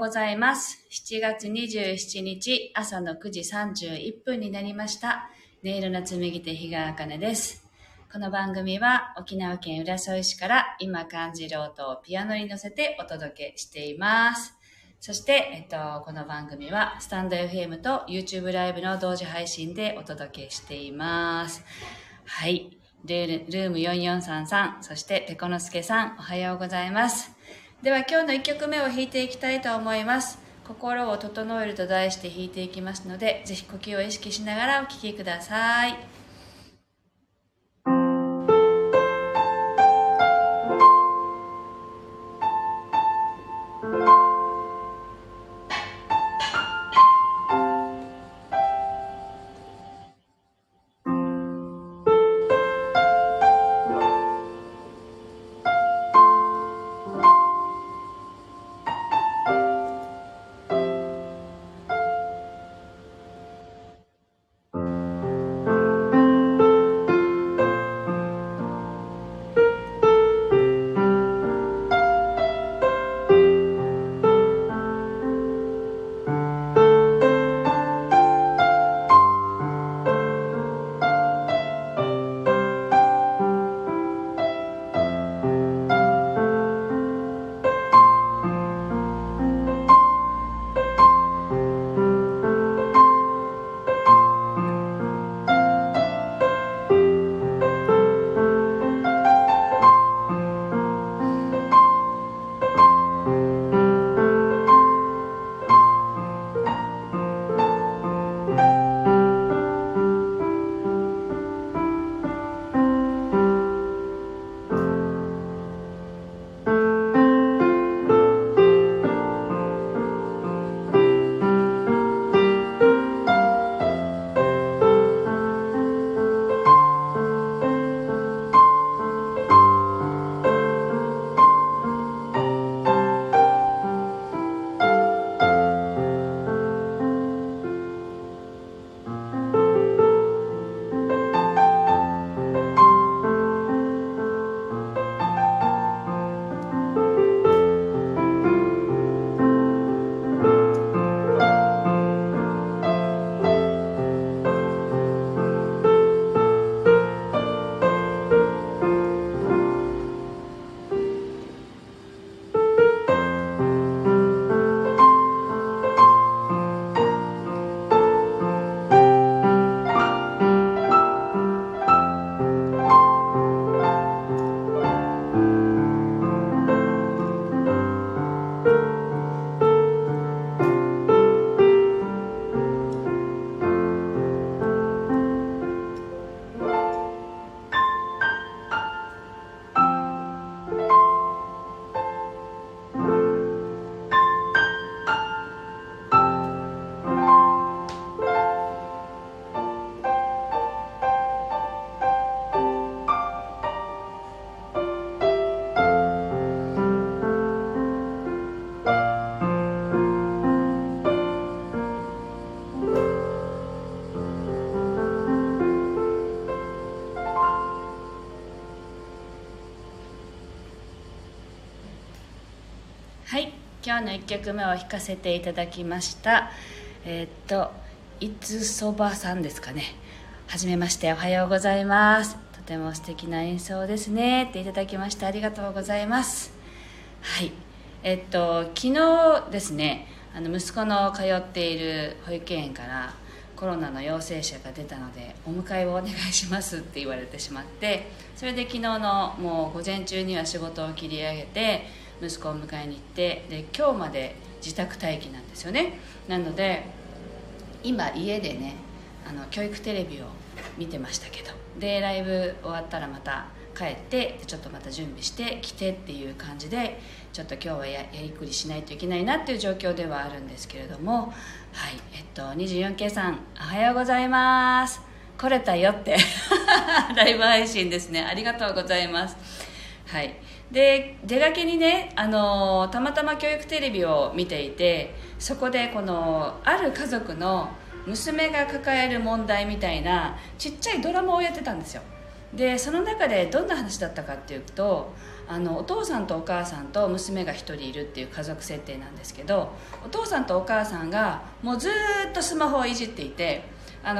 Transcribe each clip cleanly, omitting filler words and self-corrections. ございます。7月27日朝の9時31分になりました。音色の紡ぎ手日川茜です。この番組は沖縄県浦添市から今感じる音をピアノに乗せてお届けしています。そして、この番組はスタンド FM と YouTube ライブの同時配信でお届けしています。はい、ルーム4433、そしてペコノスケさん、おはようございます。では今日の1曲目を弾いていきたいと思います。心を整えると題して弾いていきますので、ぜひ呼吸を意識しながらお聴きください。今日の1曲目を弾かせていただきました。いつそばさんですかね。はじめまして、おはようございます。とても素敵な演奏ですねっていただきまして、ありがとうございます。はい、昨日ですね、息子の通っている保育園からコロナの陽性者が出たのでお迎えをお願いしますって言われてしまって、それで昨日のもう午前中には仕事を切り上げて息子を迎えに行って、で今日まで自宅待機なんですよね。なので今家でね、教育テレビを見てましたけど、でライブ終わったらまた帰って、ちょっとまた準備して来てっていう感じで、ちょっと今日は やりくりしないといけないなっていう状況ではあるんですけれども、はい、24K さん、おはようございます。来れたよってライブ配信ですね、ありがとうございます。はい、で出かけにね、たまたま教育テレビを見ていて、そこでこのある家族の娘が抱える問題みたいなちっちゃいドラマをやってたんですよ。でその中でどんな話だったかっていうと、お父さんとお母さんと娘が1人いるっていう家族設定なんですけど、お父さんとお母さんがもうずっとスマホをいじっていて、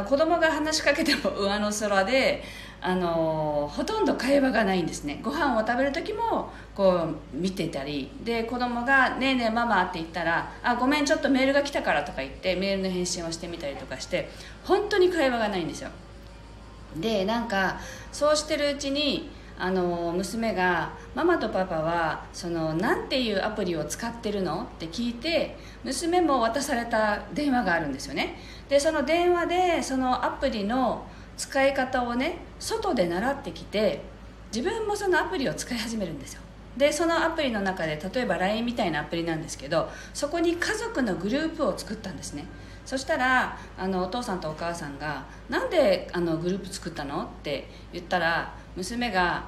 子供が話しかけても上の空でほとんど会話がないんですね。ご飯を食べる時もこう見てたりで、子供がねえねえママって言ったら、あごめんちょっとメールが来たからとか言ってメールの返信をしてみたりとかして、本当に会話がないんですよ。でなんかそうしてるうちに娘が「ママとパパはなんていうアプリを使ってるの?」って聞いて、娘も渡された電話があるんですよね。でその電話でそのアプリの使い方をね外で習ってきて、自分もそのアプリを使い始めるんですよ。でそのアプリの中で、例えば LINE みたいなアプリなんですけど、そこに家族のグループを作ったんですね。そしたらお父さんとお母さんが「なんでグループ作ったの?」って言ったら、娘が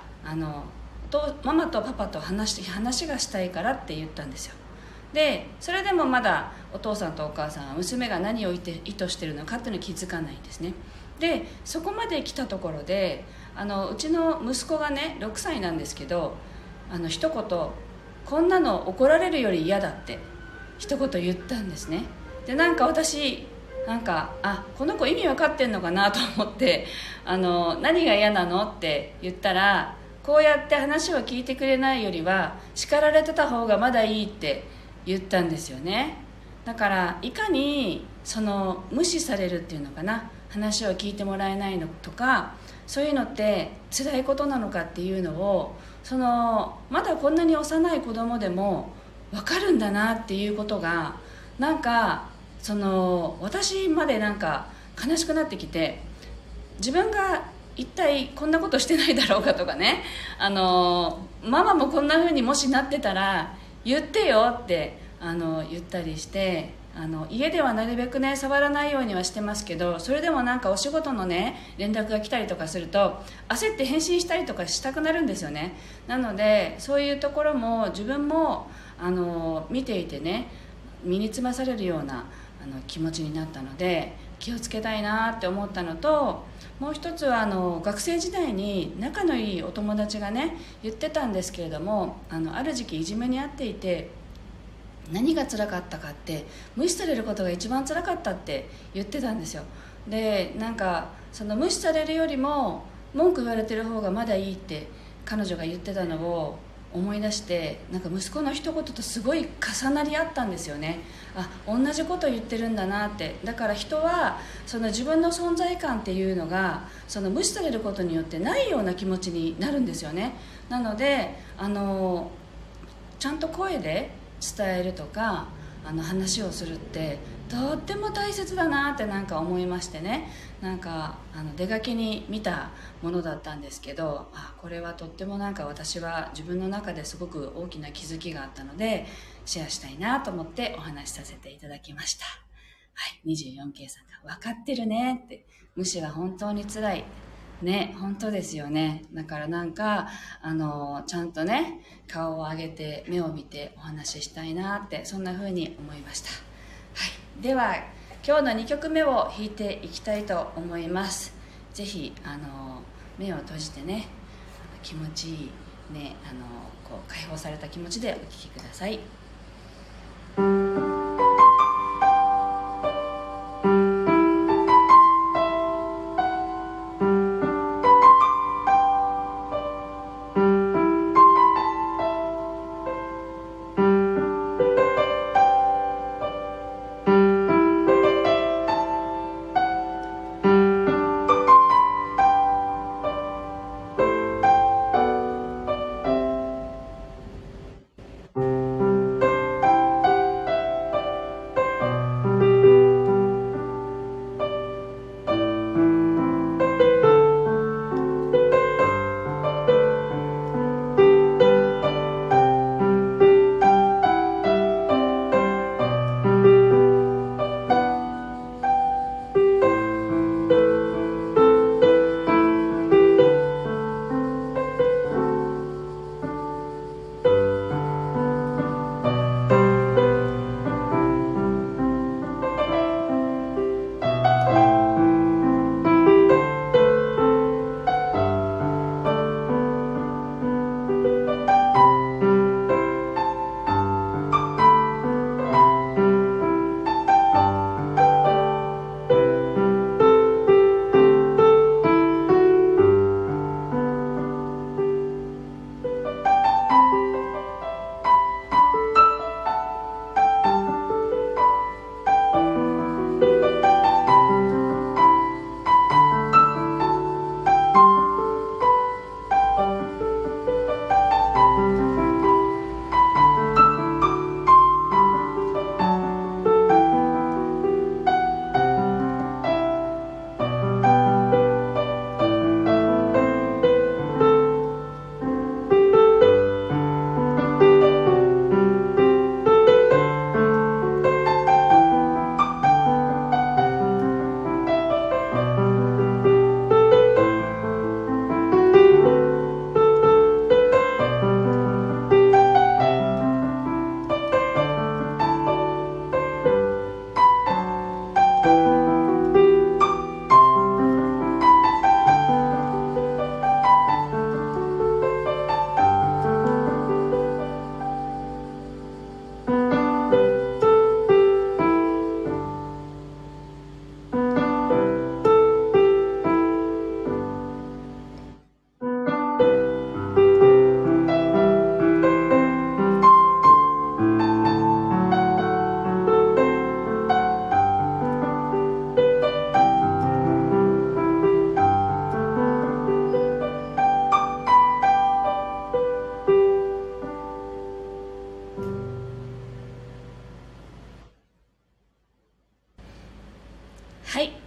ママとパパと話がしたいからって言ったんですよ。でそれでもまだお父さんとお母さんは娘が何を意図してるのかっていうのを気づかないんですね。でそこまで来たところでうちの息子がね6歳なんですけど、一言「こんなの怒られるより嫌だ」って一言言ったんですね。でなんか私あこの子意味分かってんのかなと思って何が嫌なのって言ったら、こうやって話を聞いてくれないよりは叱られてた方がまだいいって言ったんですよね。だからいかに無視されるっていうのかな、話を聞いてもらえないのとか、そういうのって辛いことなのかっていうのをまだこんなに幼い子供でも分かるんだなっていうことが、私まで悲しくなってきて、自分が一体こんなことしてないだろうかとかね、ママもこんな風にもしなってたら言ってよって言ったりして、家ではなるべくね触らないようにはしてますけど、それでもお仕事のね連絡が来たりとかすると焦って返信したりとかしたくなるんですよね。なのでそういうところも自分も見ていてね、身につまされるような気持ちになったので気をつけたいなって思ったのと、もう一つは学生時代に仲のいいお友達がね言ってたんですけれども、ある時期いじめに遭っていて、何が辛かったかって無視されることが一番辛かったって言ってたんですよ。で無視されるよりも文句言われてる方がまだいいって彼女が言ってたのを思い出して、息子の一言とすごい重なり合ったんですよね。あ、同じこと言ってるんだなって。だから人は自分の存在感っていうのが無視されることによってないような気持ちになるんですよね。なのでちゃんと声で伝えるとか話をするってとっても大切だなって思いましてね、出かけに見たものだったんですけど、あこれはとっても私は自分の中ですごく大きな気づきがあったのでシェアしたいなと思ってお話しさせていただきました。はい、24K さんが「分かってるね」って「無視は本当につらい」ね、本当ですよね。だからちゃんとね顔を上げて目を見てお話ししたいなってそんな風に思いました。はい、では今日の2曲目を弾いていきたいと思います。ぜひ目を閉じてね気持ちいいね解放された気持ちでお聴きください。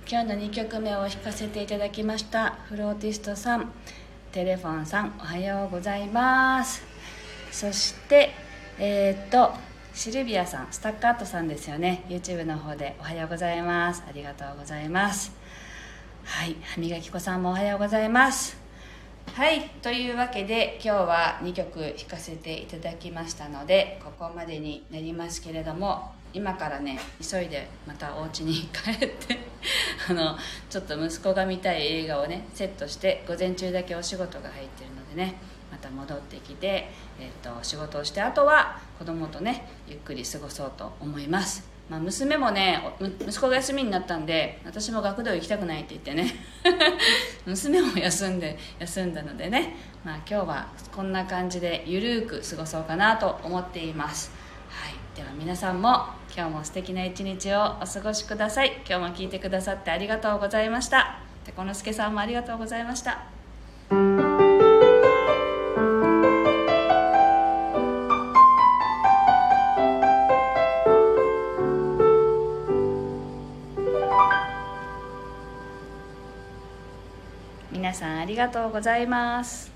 今日の2曲目を弾かせていただきましたフローティストさん、テレフォンさん、おはようございます。そしてシルビアさん、スタッカートさんですよね。 YouTube の方でおはようございます、ありがとうございます。はい、歯磨き子さんもおはようございます。はい、というわけで今日は2曲弾かせていただきましたのでここまでになりますけれども、今からね急いでまたお家に帰ってちょっと息子が見たい映画をねセットして、午前中だけお仕事が入ってるのでね、また戻ってきて、仕事をして、あとは子供とねゆっくり過ごそうと思います。まあ、娘もね息子が休みになったんで私も学童行きたくないって言ってね娘も休んだのでね、まあ、今日はこんな感じでゆるーく過ごそうかなと思っています。はい、では皆さんも今日も素敵な一日をお過ごしください。今日も聞いてくださってありがとうございました。てこのすけさんもありがとうございました。皆さんありがとうございます。